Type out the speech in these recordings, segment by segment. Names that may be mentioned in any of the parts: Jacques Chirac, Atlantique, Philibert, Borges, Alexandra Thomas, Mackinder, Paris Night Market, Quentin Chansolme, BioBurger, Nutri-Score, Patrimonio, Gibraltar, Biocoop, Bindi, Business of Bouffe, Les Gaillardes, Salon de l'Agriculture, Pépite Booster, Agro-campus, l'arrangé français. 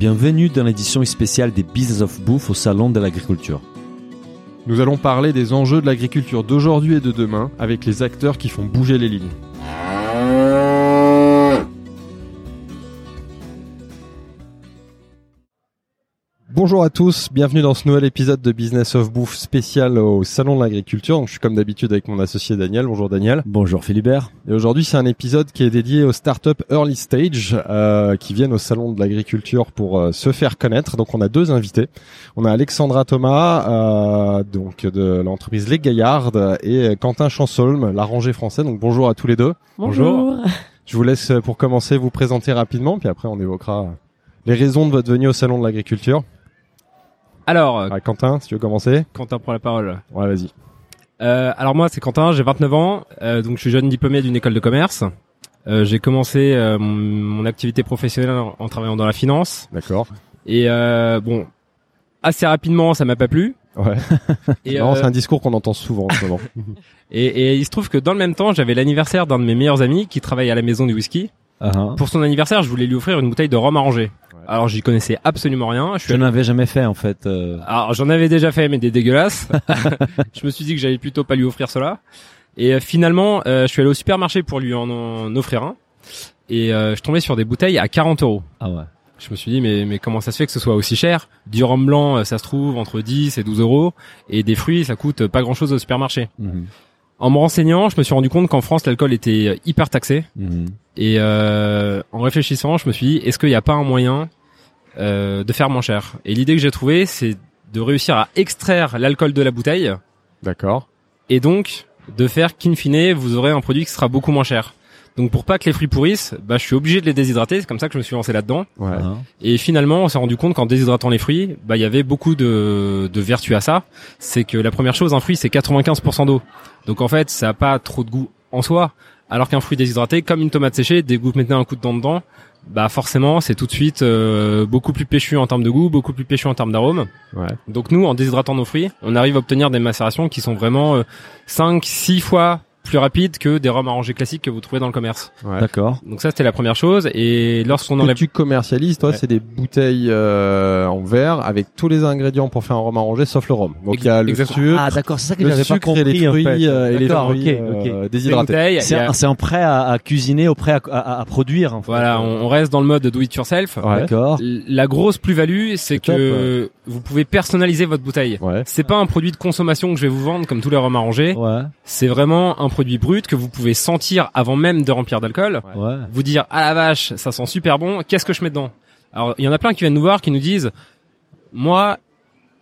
Bienvenue dans l'édition spéciale des Business of Bouffe au Salon de l'Agriculture. Nous allons parler des enjeux de l'agriculture d'aujourd'hui et de demain avec les acteurs qui font bouger les lignes. Bonjour à tous, bienvenue dans ce nouvel épisode de Business of Bouffe spécial au Salon de l'Agriculture. Donc, je suis comme d'habitude avec mon associé Daniel. Bonjour Daniel. Bonjour Philibert. Et aujourd'hui c'est un épisode qui est dédié aux startups early stage qui viennent au Salon de l'Agriculture pour se faire connaître. Donc on a deux invités. On a Alexandra Thomas donc de l'entreprise Les Gaillardes et Quentin Chansolme, l'arrangé français. Donc bonjour à tous les deux. Bonjour. Je vous laisse pour commencer vous présenter rapidement, puis après on évoquera les raisons de votre venue au Salon de l'Agriculture. Alors, Quentin, si tu veux commencer. Quentin prend la parole. Ouais, vas-y. Alors moi, c'est Quentin, j'ai 29 ans, donc je suis jeune diplômé d'une école de commerce. J'ai commencé mon activité professionnelle en travaillant dans la finance. D'accord. Et bon, assez rapidement, ça m'a pas plu. Ouais. Et non, c'est un discours qu'on entend souvent en ce moment. Et il se trouve que dans le même temps, j'avais l'anniversaire d'un de mes meilleurs amis qui travaille à la maison du whisky. Uh-huh. Pour son anniversaire, je voulais lui offrir une bouteille de rhum arrangé. Alors j'y connaissais absolument rien. Je n'en avais jamais fait en fait. Alors j'en avais déjà fait mais des dégueulasses. Je me suis dit que j'allais plutôt pas lui offrir cela. Et finalement je suis allé au supermarché pour lui en offrir un. Et je tombais sur des bouteilles à 40 €. Ah ouais. Je me suis dit mais comment ça se fait que ce soit aussi cher ? Du rhum blanc ça se trouve entre 10 et 12 €. Et des fruits ça coûte pas grand chose au supermarché. Mmh. En me renseignant, je me suis rendu compte qu'en France, l'alcool était hyper taxé. Mmh. Et en réfléchissant, je me suis dit, est-ce qu'il n'y a pas un moyen de faire moins cher ? Et l'idée que j'ai trouvée, c'est de réussir à extraire l'alcool de la bouteille. D'accord. Et donc, de faire qu'in fine, vous aurez un produit qui sera beaucoup moins cher. Donc, pour pas que les fruits pourrissent, je suis obligé de les déshydrater. C'est comme ça que je me suis lancé là-dedans. Ouais. Et finalement, on s'est rendu compte qu'en déshydratant les fruits, il y avait beaucoup de vertus à ça. C'est que la première chose, un fruit, c'est 95% d'eau. Donc en fait, ça a pas trop de goût en soi, alors qu'un fruit déshydraté, comme une tomate séchée, dès que vous mettez un coup de dent dedans, forcément, c'est tout de suite beaucoup plus péchu en termes de goût, beaucoup plus péchu en termes d'arôme. Ouais. Donc nous, en déshydratant nos fruits, on arrive à obtenir des macérations qui sont vraiment 5-6 fois plus rapides que des rhums arrangés classiques que vous trouvez dans le commerce. Ouais. D'accord. Donc ça, c'était la première chose. Et lorsqu'on enlève... Tu commercialises, toi, ouais. C'est des bouteilles en verre avec tous les ingrédients pour faire un rhum arrangé, sauf le rhum. Donc il y a le sucre. Ah d'accord, c'est ça que j'avais pas compris. Le sucre et les fruits, en fait. Et les fruits okay. Déshydratés. C'est un prêt à cuisiner, au prêt à produire. En fait. Voilà, on reste dans le mode do it yourself. Ouais. D'accord. La grosse plus-value, c'est que vous pouvez personnaliser votre bouteille. Ouais. C'est pas un produit de consommation que je vais vous vendre comme tous les rhums arrangés. Ouais. C'est vraiment un produit brut que vous pouvez sentir avant même de remplir d'alcool. Ouais. Vous dire ah la vache, ça sent super bon, qu'est-ce que je mets dedans ? Alors, il y en a plein qui viennent nous voir qui nous disent moi,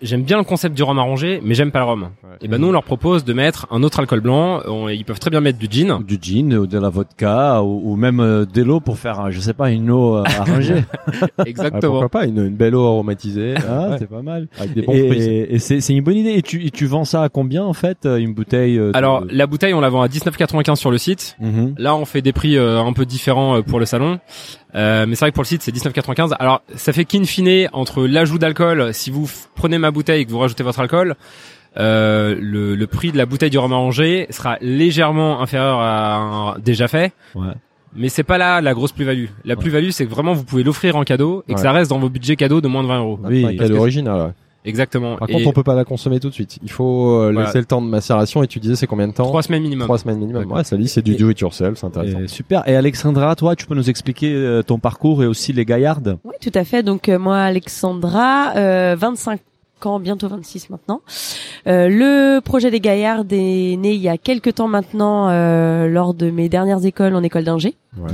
j'aime bien le concept du rhum arrangé, mais j'aime pas le rhum. Ouais. Et nous on leur propose de mettre un autre alcool blanc, ils peuvent très bien mettre du gin ou de la vodka ou même de l'eau pour faire je sais pas une eau arrangée. Exactement. Pourquoi pas une belle eau aromatisée, ouais. C'est pas mal. Avec des bons fruits. Et c'est une bonne idée. Et tu vends ça à combien en fait une bouteille Alors la bouteille on la vend à 19,95 € sur le site. Mm-hmm. Là on fait des prix un peu différents pour le salon. Mais c'est vrai que pour le site c'est 19,95 €. Alors ça fait qu'in fine entre l'ajout d'alcool, si vous prenez ma bouteille et que vous rajoutez votre alcool, le prix de la bouteille du rhum arrangé sera légèrement inférieur à un déjà fait. Ouais. Mais c'est pas là la grosse plus-value. La plus-value c'est que vraiment vous pouvez l'offrir en cadeau et que ça reste dans vos budgets cadeaux de moins de 20 €. Oui, un cadeau original. Ouais. Exactement. Par contre, on peut pas la consommer tout de suite. Il faut laisser le temps de macération. Et tu disais, c'est combien de temps ? 3 semaines minimum. 3 semaines minimum. D'accord. Ouais, ça dit, c'est du do it yourself, c'est intéressant. Super. Et Alexandra, toi, tu peux nous expliquer ton parcours et aussi les Gaillardes ? Oui, tout à fait. Donc moi, Alexandra, 25 ans, bientôt 26 maintenant. Le projet des Gaillardes est né il y a quelques temps maintenant, lors de mes dernières écoles en école d'ingé. Ouais.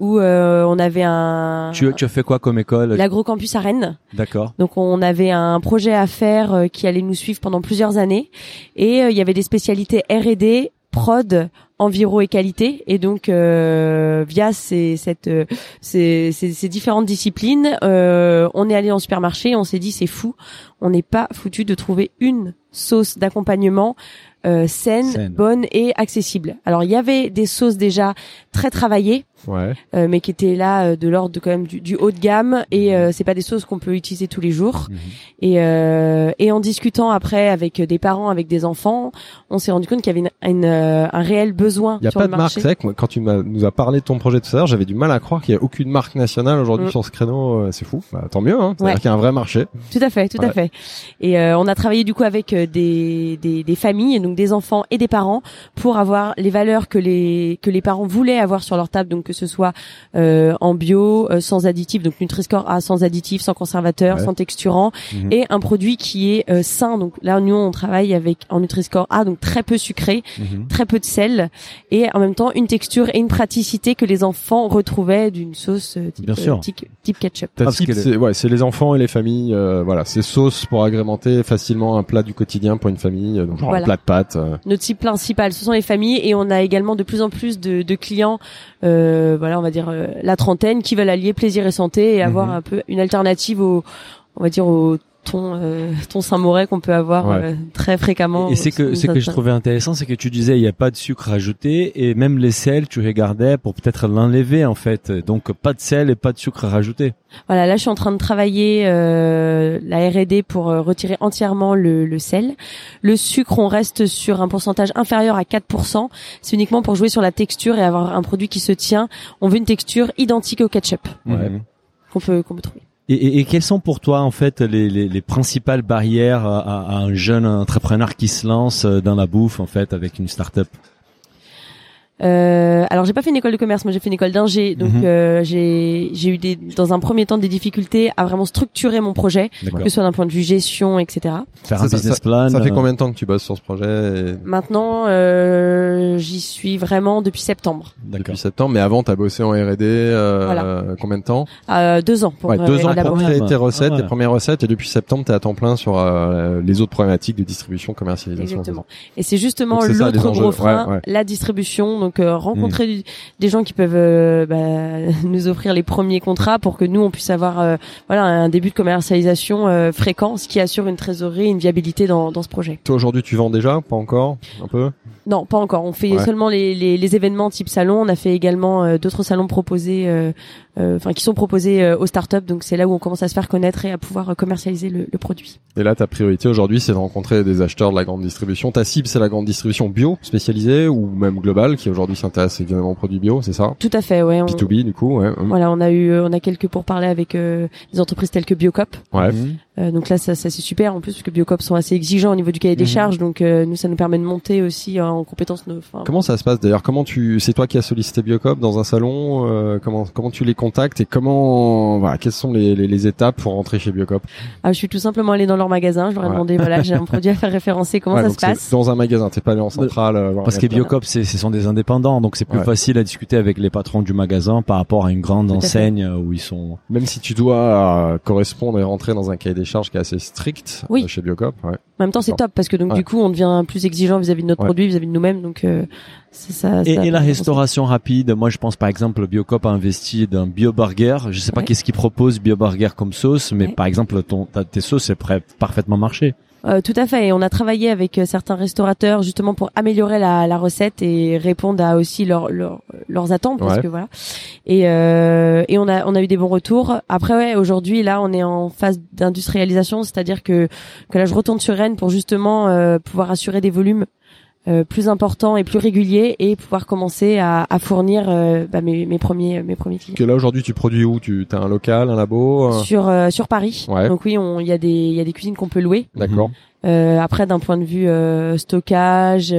Où on avait un... Tu as fait quoi comme école ? L'Agro-campus à Rennes. D'accord. Donc on avait un projet à faire qui allait nous suivre pendant plusieurs années. Et il y avait des spécialités R&D, prod, enviro et qualité. Et donc via ces différentes disciplines, on est allé en supermarché et on s'est dit c'est fou, on n'est pas foutu de trouver une sauce d'accompagnement saine, bonne et accessible. Alors il y avait des sauces déjà très travaillées, ouais. Mais qui étaient là de l'ordre de, quand même du haut de gamme, et c'est pas des sauces qu'on peut utiliser tous les jours. Mmh. Et en discutant après avec des parents, avec des enfants, on s'est rendu compte qu'il y avait un réel besoin sur le marché. Il y a pas de marque. C'est vrai que quand tu nous as parlé de ton projet tout à l'heure, j'avais du mal à croire qu'il y a aucune marque nationale aujourd'hui sur ce créneau. C'est fou. Bah, tant mieux. Hein. C'est-à-dire qu'il y a un vrai marché. Tout à fait, tout à fait. Et on a travaillé du coup avec des familles, donc des enfants et des parents, pour avoir les valeurs que les parents voulaient avoir sur leur table, donc que ce soit en bio, sans additifs, donc Nutri-Score A sans additifs, sans conservateurs, sans texturants, et un produit qui est sain. Donc là, nous on travaille avec en Nutri-Score A, donc très peu sucré, très peu de sel, et en même temps une texture et une praticité que les enfants retrouvaient d'une sauce type ketchup. C'est les enfants et les familles, voilà, c'est sauce pour agrémenter facilement un plat du quotidien pour une famille, donc genre un plat de pâtes. Notre type principal, ce sont les familles, et on a également de plus en plus de clients, voilà, on va dire la trentaine, qui veulent allier plaisir et santé et avoir un peu une alternative au ton Saint-Moret qu'on peut avoir très fréquemment. Et c'est que je trouvais intéressant, c'est que tu disais il n'y a pas de sucre ajouté, et même les sels, tu regardais pour peut-être l'enlever en fait. Donc pas de sel et pas de sucre rajouté. Voilà, là je suis en train de travailler la R&D pour retirer entièrement le sel. Le sucre, on reste sur un pourcentage inférieur à 4%. C'est uniquement pour jouer sur la texture et avoir un produit qui se tient. On veut une texture identique au ketchup qu'on peut trouver. Et quelles sont pour toi en fait les principales barrières à un jeune entrepreneur qui se lance dans la bouffe en fait avec une start-up? Alors j'ai pas fait une école de commerce, moi j'ai fait une école d'ingé, donc j'ai eu dans un premier temps des difficultés à vraiment structurer mon projet, que ce soit d'un point de vue gestion, etc. Faire un business plan. Ça fait combien de temps que tu bosses sur ce projet Maintenant, j'y suis vraiment depuis septembre. D'accord. Depuis septembre, mais avant t'as bossé en R&D combien de temps? 2 ans pour créer tes recettes, tes premières recettes, et depuis septembre t'es à temps plein sur les autres problématiques de distribution, commercialisation. Exactement. Et c'est justement l'autre gros frein, la distribution. Donc rencontrer des gens qui peuvent nous offrir les premiers contrats pour que nous on puisse avoir un début de commercialisation fréquent, ce qui assure une trésorerie et une viabilité dans ce projet. Toi aujourd'hui tu vends déjà? Pas encore? Un peu? Non, pas encore. On fait seulement les événements type salon. On a fait également d'autres salons proposés, qui sont proposés aux startups. Donc c'est là où on commence à se faire connaître et à pouvoir commercialiser le produit. Et là ta priorité aujourd'hui c'est de rencontrer des acheteurs de la grande distribution. Ta cible c'est la grande distribution bio spécialisée ou même globale qui aujourd'hui s'intéresse évidemment aux produits bio, c'est ça? Tout à fait, ouais. B2B du coup, ouais. Voilà, on a quelques pourparlers avec des entreprises telles que Biocoop. Ouais. Donc là ça c'est super en plus parce que Biocoop sont assez exigeants au niveau du cahier des charges, donc nous ça nous permet de monter aussi en compétences. Comment ça se passe d'ailleurs? C'est toi qui as sollicité Biocoop dans un salon, comment tu les contactes et quelles sont les étapes pour rentrer chez Biocoop? Je suis tout simplement allée dans leur magasin, je leur ai demandé j'ai un produit à faire référencer, comment ça se passe? Dans un magasin, t'es pas allé en centrale parce que Biocoop ce sont des indépendants, donc c'est plus facile à discuter avec les patrons du magasin par rapport à une grande enseigne où ils sont. Même si tu dois correspondre et rentrer dans un cahier des charges qui est assez strict chez Biocoop. Ouais. En même temps, c'est top parce que du coup, on devient plus exigeant vis-à-vis de notre produit, vis-à-vis de nous-mêmes. Donc, c'est ça. Et la restauration rapide. Moi, je pense par exemple, Biocoop a investi dans BioBurger. Je sais pas qu'est-ce qu'ils proposent BioBurger comme sauce, mais par exemple, tes sauces, c'est parfaitement marché. Tout à fait, et on a travaillé avec certains restaurateurs justement pour améliorer la recette et répondre à aussi leurs attentes parce que voilà. Et on a eu des bons retours. Après aujourd'hui là on est en phase d'industrialisation, c'est-à-dire que là je retourne sur Rennes pour justement pouvoir assurer des volumes plus importants et plus réguliers et pouvoir commencer à fournir mes premiers clients. Que là aujourd'hui tu produis où? Tu as un local, un labo sur Paris. Ouais. Donc oui, il y a des cuisines qu'on peut louer. D'accord. Après d'un point de vue stockage,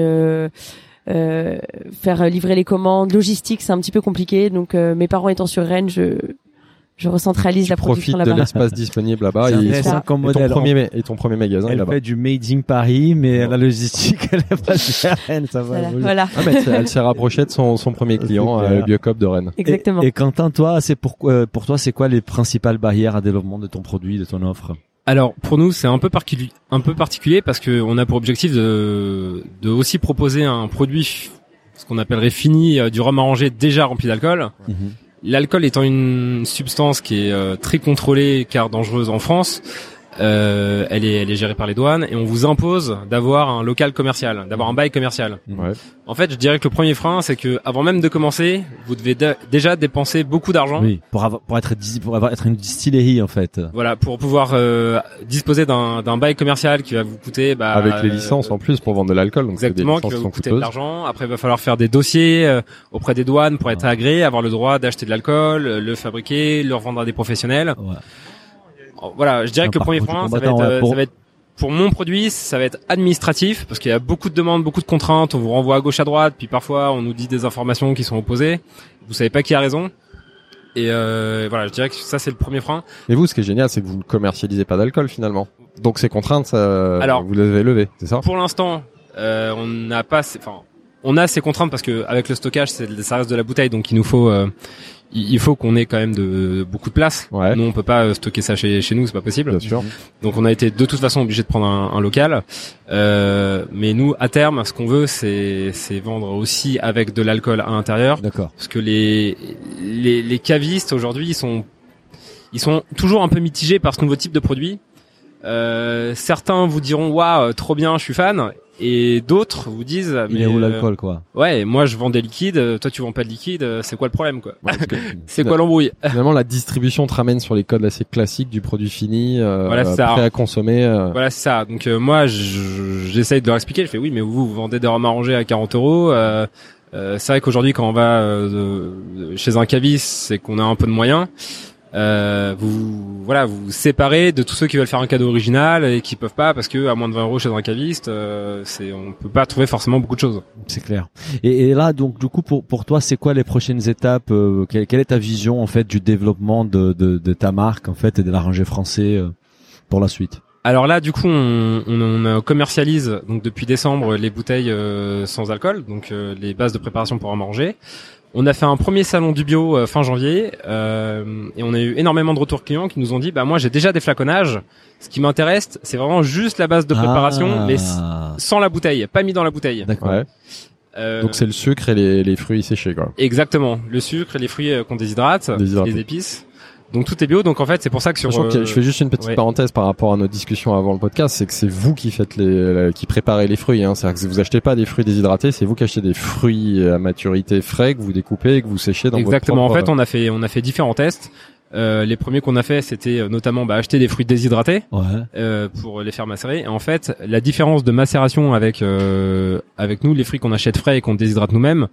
faire livrer les commandes, logistique, c'est un petit peu compliqué. Donc mes parents étant sur Rennes, je recentralise la production là-bas. Profite de l'espace disponible là-bas. Et ton premier magasin là-bas. Elle fait du made in Paris, mais la logistique, elle est pas à Rennes, ça va. Voilà. Elle s'est rapprochée de son premier client, le Biocoop de Rennes. Exactement. Et Quentin, toi, pour toi, c'est quoi les principales barrières à développement de ton produit, de ton offre? Alors, pour nous, c'est un peu particulier parce que on a pour objectif de aussi proposer un produit, ce qu'on appellerait fini, du rhum arrangé déjà rempli d'alcool. L'alcool étant une substance qui est très contrôlée car dangereuse en France, Elle est gérée par les douanes et on vous impose d'avoir un local commercial, d'avoir un bail commercial. Ouais. En fait, je dirais que le premier frein, c'est que avant même de commencer, vous devez déjà dépenser beaucoup d'argent. Oui, pour être une distillerie en fait. Voilà, pour pouvoir disposer d'un bail commercial qui va vous coûter avec les licences en plus pour vendre de l'alcool. Donc exactement, qui va vous coûter de l'argent. Après, il va falloir faire des dossiers auprès des douanes pour être agréé, avoir le droit d'acheter de l'alcool, le fabriquer, le revendre à des professionnels. Ouais. Voilà, je dirais que le premier frein, ça va être pour mon produit, ça va être administratif, parce qu'il y a beaucoup de demandes, beaucoup de contraintes, on vous renvoie à gauche, à droite, puis parfois on nous dit des informations qui sont opposées, vous savez pas qui a raison, et voilà, je dirais que ça c'est le premier frein. Et vous, ce qui est génial, c'est que vous ne commercialisez pas d'alcool finalement, donc ces contraintes, ça, alors, vous les avez levées, c'est ça ? Pour l'instant, on a ces contraintes parce que avec le stockage, ça reste de la bouteille, donc il faut qu'on ait quand même beaucoup de place. Ouais. Nous, on peut pas stocker ça chez nous, c'est pas possible. Bien sûr. Donc, on a été de toute façon obligé de prendre un local. Mais nous, à terme, ce qu'on veut, c'est vendre aussi avec de l'alcool à l'intérieur. D'accord. Parce que les cavistes aujourd'hui, ils sont toujours un peu mitigés par ce nouveau type de produit. Certains vous diront, waouh, trop bien, je suis fan. Et d'autres vous disent, mais où l'alcool quoi. Ouais, moi je vends des liquides, toi tu vends pas de liquide, c'est quoi le problème quoi. Ouais, c'est quoi l'embrouille. Finalement la distribution te ramène sur les codes assez classiques du produit fini, voilà, prêt ça. À consommer. Voilà c'est ça. Donc moi j'essaye de leur expliquer, je fais oui mais vous vendez des rhums arrangés à 40€. C'est vrai qu'aujourd'hui quand on va chez un caviste, c'est qu'on a un peu de moyens. Vous séparez de tous ceux qui veulent faire un cadeau original et qui peuvent pas parce que à moins de 20€ chez un caviste, on peut pas trouver forcément beaucoup de choses. C'est clair. Et là donc du coup pour toi c'est quoi les prochaines étapes, quelle est ta vision en fait du développement de ta marque en fait et de l'arrangé français pour la suite? Alors là du coup on commercialise donc depuis décembre les bouteilles sans alcool, donc les bases de préparation pour en manger. On a fait un premier salon du bio fin janvier et on a eu énormément de retours clients qui nous ont dit moi j'ai déjà des flaconnages, ce qui m'intéresse c'est vraiment juste la base de préparation mais sans la bouteille, pas mis dans la bouteille. D'accord. Ouais. Donc c'est le sucre et les fruits séchés quoi. Exactement, le sucre et les fruits qu'on déshydrate, les épices. Donc tout est bio, donc en fait c'est pour ça que sur. Je fais juste une petite parenthèse par rapport à notre discussion avant le podcast, c'est que c'est vous qui faites qui préparez les fruits, hein. C'est-à-dire que vous achetez pas des fruits déshydratés, c'est vous qui achetez des fruits à maturité frais que vous découpez et que vous séchez dans votre. Exactement. En fait, on a fait différents tests. Les premiers qu'on a fait, c'était notamment acheter des fruits déshydratés pour les faire macérer. Et en fait, la différence de macération avec nous, les fruits qu'on achète frais et qu'on déshydrate nous-mêmes,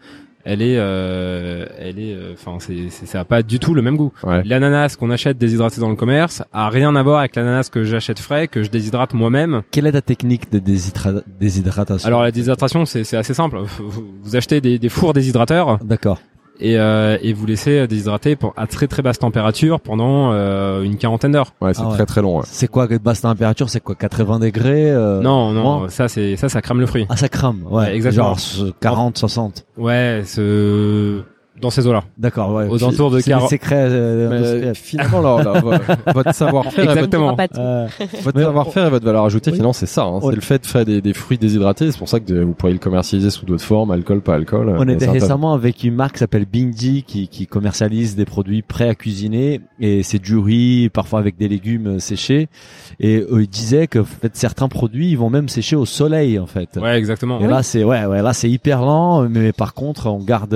ça a pas du tout le même goût. Ouais. L'ananas qu'on achète déshydraté dans le commerce a rien à voir avec l'ananas que j'achète frais, que je déshydrate moi-même. Quelle est ta technique de déshydratation? Alors la déshydratation, c'est assez simple. Vous achetez des fours déshydrateurs. D'accord. Et vous laissez déshydrater à très très basse température pendant une quarantaine d'heures. Ouais, c'est très très long. Ouais. C'est quoi basse température? C'est quoi 80 degrés Non, ça crame le fruit. Ah, ça crame. Ouais, exactement. Genre 40, 60. Ouais, dans ces eaux-là. D'accord, ouais. Aux alentours de 40. C'est secret finalement votre savoir-faire. Exactement. Votre savoir-faire et votre valeur ajoutée finalement c'est ça hein. C'est le fait de faire des fruits déshydratés, c'est pour ça que vous pourriez le commercialiser sous d'autres formes, alcool pas alcool. On était récemment avec une marque qui s'appelle Bindi qui commercialise des produits prêts à cuisiner et c'est du riz parfois avec des légumes séchés et ils disaient que en fait certains produits ils vont même sécher au soleil en fait. Ouais, exactement. Et là c'est là c'est hyper lent mais par contre on garde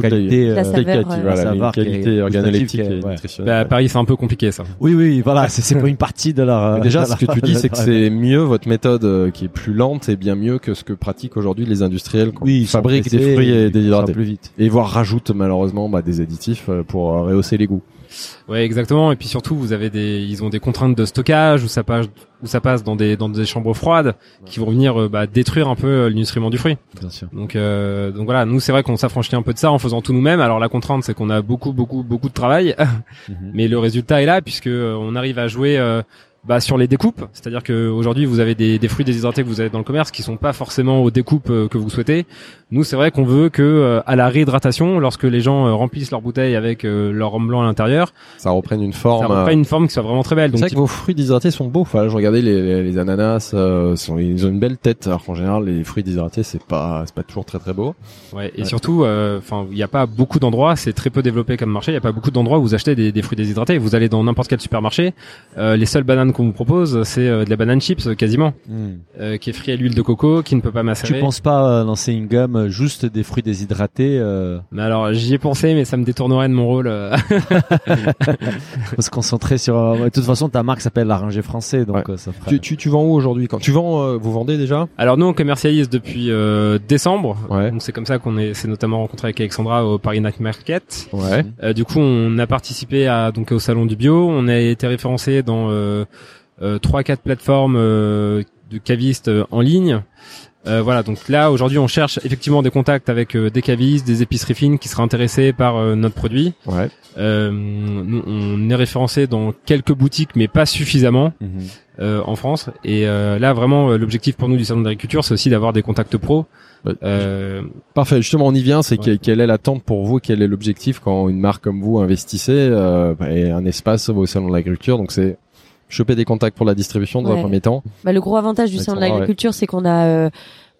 qualité, la saveur, qualité organoleptique et nutritionnelle. À Paris, c'est un peu compliqué, ça. Oui, voilà, c'est pour une partie de leur. Déjà, ce que tu dis, c'est que c'est mieux votre méthode qui est plus lente et bien mieux que ce que pratiquent aujourd'hui les industriels. Oui, ils fabriquent des fruits et des hydratés plus vite. Et voire rajoutent, malheureusement, des additifs pour rehausser les goûts. Ouais, exactement. Et puis surtout, vous avez ils ont des contraintes de stockage où ça passe dans des chambres froides qui vont venir détruire un peu le nutriment du fruit. Bien sûr. Donc voilà, nous c'est vrai qu'on s'affranchit un peu de ça en faisant tout nous-mêmes. Alors la contrainte c'est qu'on a beaucoup de travail, mais le résultat est là puisque on arrive à jouer sur les découpes, c'est-à-dire que aujourd'hui vous avez des fruits déshydratés que vous avez dans le commerce qui sont pas forcément aux découpes que vous souhaitez. Nous, c'est vrai qu'on veut que à la réhydratation, lorsque les gens remplissent leur bouteille avec leur rhum blanc à l'intérieur, ça reprenne une forme qui soit vraiment très belle. Donc, c'est vrai que vos fruits déshydratés sont beaux. Enfin, je regardais les ananas, ils ont une belle tête. Alors qu'en général, les fruits déshydratés, c'est pas toujours très très beau. Ouais. Et surtout, il y a pas beaucoup d'endroits. C'est très peu développé comme marché. Il y a pas beaucoup d'endroits où vous achetez des fruits déshydratés. Vous allez dans n'importe quel supermarché. Les seules bananes banane qu'on vous propose, c'est de la banane chips quasiment, qui est frite à l'huile de coco, qui ne peut pas macérer. Tu penses pas lancer une gamme juste des fruits déshydratés Mais alors j'y ai pensé, mais ça me détournerait de mon rôle. Faut se concentrer sur. De toute façon, ta marque s'appelle l'arrangé français, donc ouais. Ça ferait... Tu vends où aujourd'hui quand tu vends Vous vendez déjà ? Alors nous on commercialise depuis décembre. Ouais. Donc c'est comme ça qu'on s'est notamment rencontré avec Alexandra au Paris Night Market. Ouais. Du coup on a participé donc au Salon du Bio. On a été référencé dans 3-4 plateformes de cavistes en ligne. Voilà, donc là aujourd'hui on cherche effectivement des contacts avec des cavistes, des épiceries fines qui seraient intéressés par notre produit. Ouais. On est référencé dans quelques boutiques mais pas suffisamment en France. Et là vraiment l'objectif pour nous du Salon de l'Agriculture, c'est aussi d'avoir des contacts pros. Parfait, justement on y vient, c'est quelle est l'attente pour vous, quel est l'objectif quand une marque comme vous investissez et un espace au Salon de l'Agriculture, donc c'est choper des contacts pour la distribution dans un premier temps. Bah, le gros avantage du Salon de l'Agriculture, c'est qu'on a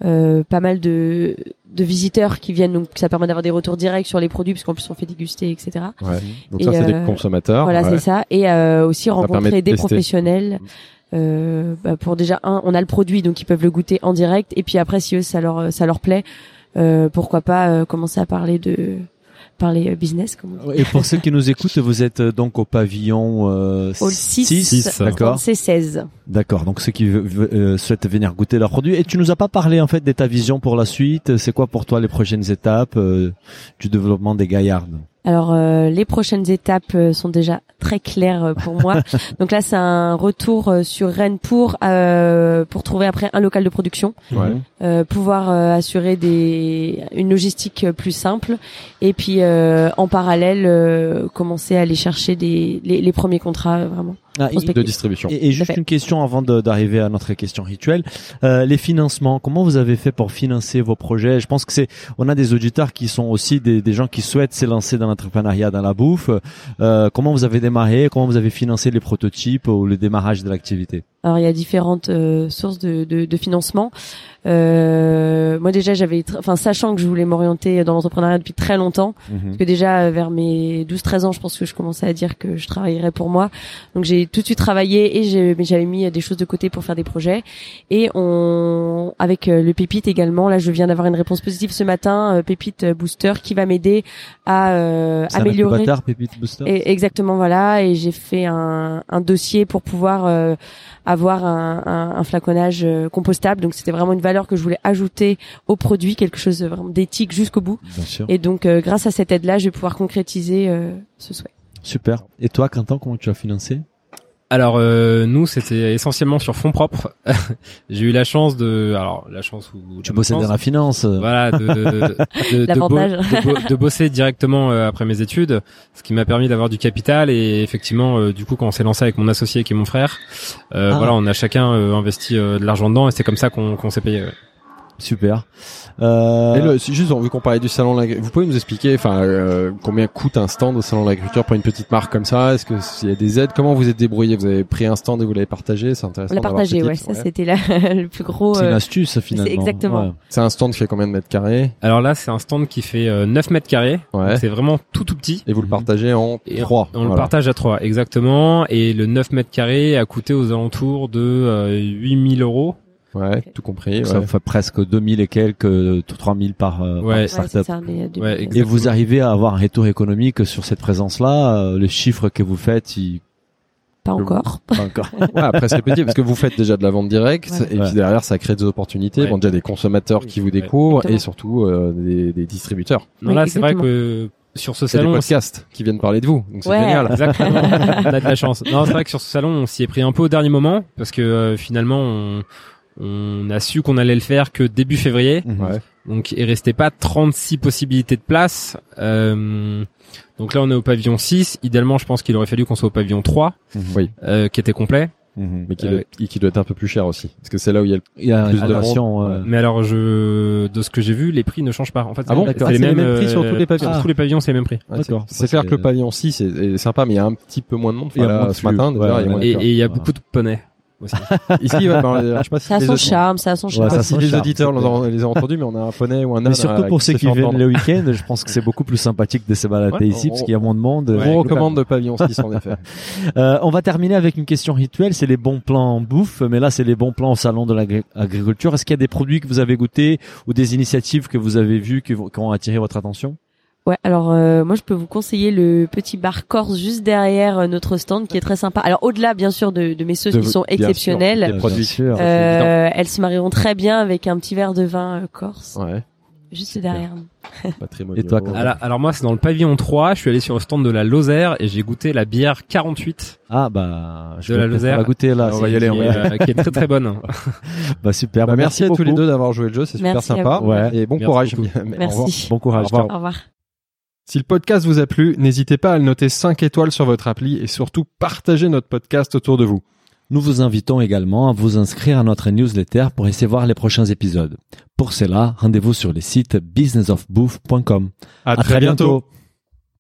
pas mal de visiteurs qui viennent, donc ça permet d'avoir des retours directs sur les produits, parce qu'en plus on fait déguster, etc. Ouais. Donc et ça, c'est des consommateurs. Voilà, c'est ça. Et aussi ça rencontrer des professionnels. Pour déjà on a le produit, donc ils peuvent le goûter en direct. Et puis après, si eux ça leur plaît, pourquoi pas commencer à parler de. Par les business, comme on dit. Et pour ceux qui nous écoutent, vous êtes donc au pavillon 6, d'accord, c'est 16. D'accord, donc ceux qui souhaitent venir goûter leurs produits. Et tu nous as pas parlé en fait de ta vision pour la suite. C'est quoi pour toi les prochaines étapes du développement des Gaillardes? Alors les prochaines étapes sont déjà très claires pour moi. Donc là c'est un retour sur Rennes pour trouver après un local de production, pouvoir assurer une logistique plus simple, et puis en parallèle commencer à aller chercher les premiers contrats vraiment. De distribution. Et juste une question avant d'arriver à notre question rituelle. Les financements, comment vous avez fait pour financer vos projets? Je pense que on a des auditeurs qui sont aussi des gens qui souhaitent s'élancer dans l'entrepreneuriat, dans la bouffe. Comment vous avez démarré? Comment vous avez financé les prototypes ou le démarrage de l'activité? Alors il y a différentes sources de financement. Moi déjà sachant que je voulais m'orienter dans l'entrepreneuriat depuis très longtemps, parce que déjà vers mes 12-13 ans, je pense que je commençais à dire que je travaillerais pour moi. Donc j'ai tout de suite travaillé et j'avais mis des choses de côté pour faire des projets. Et avec le Pépite également, là je viens d'avoir une réponse positive ce matin, Pépite Booster, qui va m'aider à améliorer. C'est un incubateur, Pépite Booster. Et, exactement, voilà. Et j'ai fait un dossier pour pouvoir avoir un flaconnage compostable. Donc c'était vraiment une valeur que je voulais ajouter au produit, quelque chose vraiment d'éthique jusqu'au bout. Bien sûr. Et donc grâce à cette aide-là, je vais pouvoir concrétiser ce souhait. Super. Et toi, Quentin, comment tu as financé? Alors nous c'était essentiellement sur fonds propres. J'ai eu la chance où tu bossais dans la finance. Voilà, de bosser directement après mes études, ce qui m'a permis d'avoir du capital. Et effectivement du coup quand on s'est lancé avec mon associé qui est mon frère, voilà, on a chacun investi de l'argent dedans, et c'est comme ça qu'on s'est payé. Super. C'est juste, vu qu'on parlait du salon, vous pouvez nous expliquer, combien coûte un stand au salon de l'agriculture pour une petite marque comme ça? Est-ce que s'il y a des aides, comment vous êtes débrouillé? Vous avez pris un stand et vous l'avez partagé? C'est intéressant. On l'a partagé, ça c'était le plus gros. C'est une astuce finalement. C'est exactement. Ouais. C'est un stand qui fait combien de mètres carrés? Alors là, c'est un stand qui fait 9 mètres carrés. Ouais. C'est vraiment tout petit. Et vous le partagez en 3. On le partage à 3, exactement. Et le 9 mètres carrés a coûté aux alentours de 8 000 €. Ouais, okay. Tout compris. Donc, ça fait presque 2000 et quelques, 3000 par startup. Ça, et vous arrivez à avoir un retour économique sur cette présence-là, les chiffres que vous faites, Pas encore. Ouais, après c'est petit parce que vous faites déjà de la vente directe, et puis derrière ça crée des opportunités, bon, déjà des consommateurs qui vous découvrent, exactement. Et surtout des distributeurs. Non, là c'est vrai que sur ce salon, des podcasts qui viennent parler de vous, donc c'est génial. Exactement. On a de la chance. Non, c'est vrai que sur ce salon, on s'y est pris un peu au dernier moment parce que finalement on a su qu'on allait le faire que début février. Donc il restait pas 36 possibilités de place. Donc là on est au pavillon 6. Idéalement je pense qu'il aurait fallu qu'on soit au pavillon 3, qui était complet. Mais qui doit être un peu plus cher aussi, parce que c'est là où il y a plus de monde. Mais alors de ce que j'ai vu, les prix ne changent pas. En fait, c'est les mêmes prix sur tous les pavillons. Sur tous les pavillons, c'est les mêmes prix. D'accord. C'est clair que le pavillon 6 est sympa, mais il y a un petit peu moins de monde. Enfin, là, ce matin, il y a beaucoup de poneys. aussi. Ici, ouais, bah, je sais pas si ça a son charme, ça a son charme. Ouais, ça si les charme, auditeurs les ont entendus, mais on a un poney ou un âne. Mais surtout pour ceux qui viennent le week-end, je pense que c'est beaucoup plus sympathique de se balader ici parce qu'il y a moins de monde. On recommande le pavillon 6 en effet. On va terminer avec une question rituelle, c'est les bons plans en bouffe, mais là c'est les bons plans au salon de l'agriculture. Est-ce qu'il y a des produits que vous avez goûtés ou des initiatives que vous avez vues qui ont attiré votre attention? Ouais, alors moi je peux vous conseiller le petit bar corse juste derrière notre stand qui est très sympa. Alors au-delà bien sûr de mes sauces qui sont exceptionnelles, elles se marieront très bien avec un petit verre de vin corse. Ouais. Juste derrière. Patrimonio. Et toi, alors moi c'est dans le pavillon 3, je suis allé sur le stand de la Lozère et j'ai goûté la bière 48. Ah bah je de la Lozère. On va goûter là, on va y aller qui est très très bonne. Bah super. Bah, merci à tous les deux d'avoir joué le jeu, c'est super sympa. Ouais. Et bon courage. Merci. Bon courage. Au revoir. Si le podcast vous a plu, n'hésitez pas à le noter 5 étoiles sur votre appli et surtout partagez notre podcast autour de vous. Nous vous invitons également à vous inscrire à notre newsletter pour recevoir les prochains épisodes. Pour cela, rendez-vous sur le site businessofbouffe.com. À très bientôt.